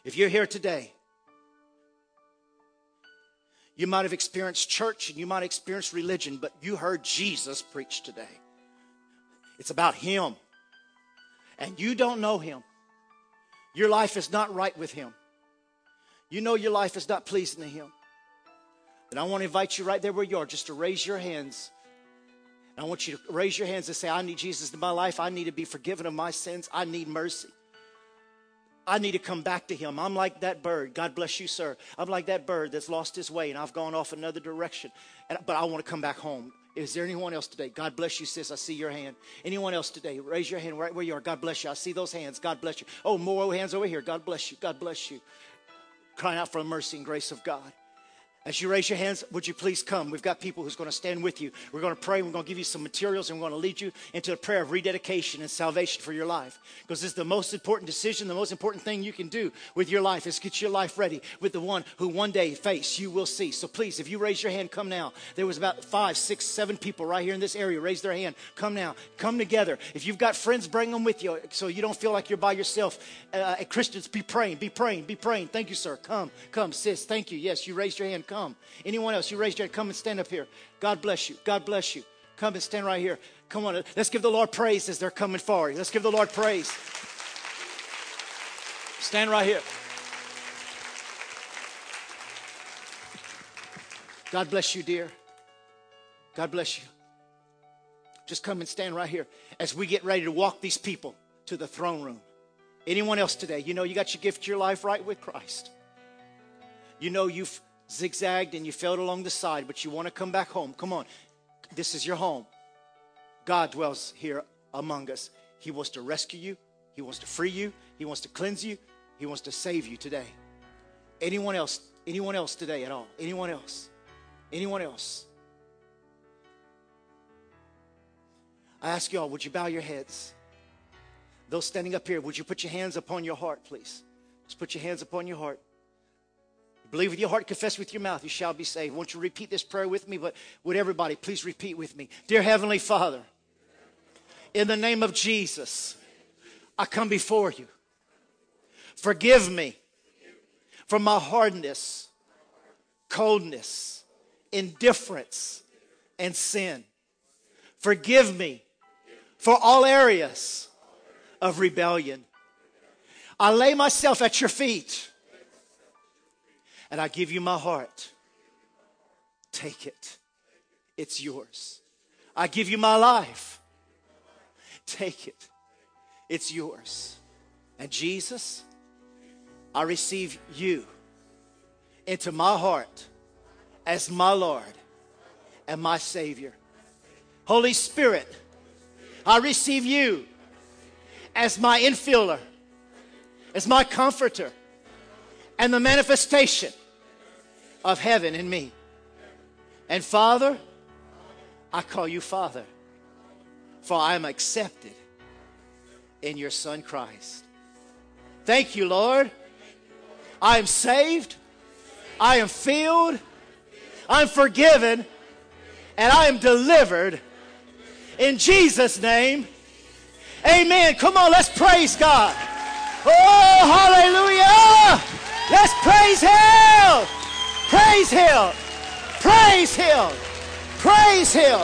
If you're here today, you might have experienced church and you might have experienced religion, but you heard Jesus preach today. It's about him. And you don't know him. Your life is not right with him. You know your life is not pleasing to him. And I want to invite you right there where you are just to raise your hands. And I want you to raise your hands and say, I need Jesus in my life. I need to be forgiven of my sins. I need mercy. I need to come back to him. I'm like that bird. God bless you, sir. I'm like that bird that's lost his way, and I've gone off another direction, and, but I want to come back home. Is there anyone else today? God bless you, sis. I see your hand. Anyone else today? Raise your hand right where you are. God bless you. I see those hands. God bless you. Oh, more hands over here. God bless you. God bless you. Crying out for the mercy and grace of God. As you raise your hands, would you please come? We've got people who's going to stand with you. We're going to pray. We're going to give you some materials, and we're going to lead you into a prayer of rededication and salvation for your life. Because this is the most important decision, the most important thing you can do with your life is get your life ready with the one who one day face you will see. So please, if you raise your hand, come now. There was about five, six, seven people right here in this area. Raise their hand. Come now. Come together. If you've got friends, bring them with you so you don't feel like you're by yourself. Uh, Christians, be praying, be praying, be praying. Thank you, sir. Come, come, sis. Thank you. Yes, you raised your hand. Come. Come. Anyone else, you raised your hand, come and stand up here. God bless you. God bless you. Come and stand right here. Come on. Let's give the Lord praise as they're coming forward. Let's give the Lord praise. Stand right here. God bless you, dear. God bless you. Just come and stand right here as we get ready to walk these people to the throne room. Anyone else today, you know you got your gift to your life right with Christ. You know you've zigzagged and you fell along the side, but you want to come back home. Come on. This is your home. God dwells here among us. He wants to rescue you. He wants to free you. He wants to cleanse you. He wants to save you today. Anyone else? Anyone else today at all? Anyone else? Anyone else? I ask y'all, would you bow your heads? Those standing up here, would you put your hands upon your heart, please? Just put your hands upon your heart. Believe with your heart, confess with your mouth, you shall be saved. Won't you repeat this prayer with me? But would everybody please repeat with me? Dear Heavenly Father, in the name of Jesus, I come before you. Forgive me for my hardness, coldness, indifference, and sin. Forgive me for all areas of rebellion. I lay myself at your feet. And I give you my heart. Take it. It's yours. I give you my life. Take it. It's yours. And Jesus, I receive you into my heart as my Lord and my Savior. Holy Spirit, I receive you as my infiller, as my comforter, and the manifestation of heaven in me. And Father, I call you Father, for I am accepted in your Son Christ. Thank you, Lord. I am saved. I am filled. I am forgiven. And I am delivered. In Jesus' name, amen. Come on, let's praise God. Oh, hallelujah. Let's praise Him! Praise Him! Praise Him! Praise Him!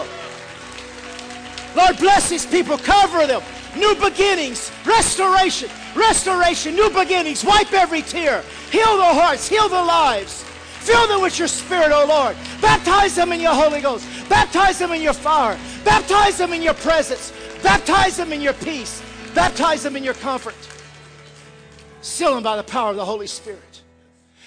Lord, bless these people. Cover them. New beginnings. Restoration. Restoration. New beginnings. Wipe every tear. Heal their hearts. Heal their lives. Fill them with your Spirit, O Lord. Baptize them in your Holy Ghost. Baptize them in your fire. Baptize them in your presence. Baptize them in your peace. Baptize them in your comfort. Seal them by the power of the Holy Spirit.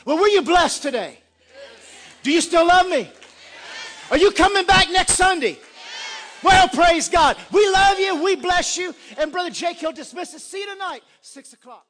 Well, were you blessed today? Yes. Do you still love me? Yes. Are you coming back next Sunday? Yes. Well, praise God. We love you. We bless you. And Brother Jake, he'll dismiss us. See you tonight, six o'clock.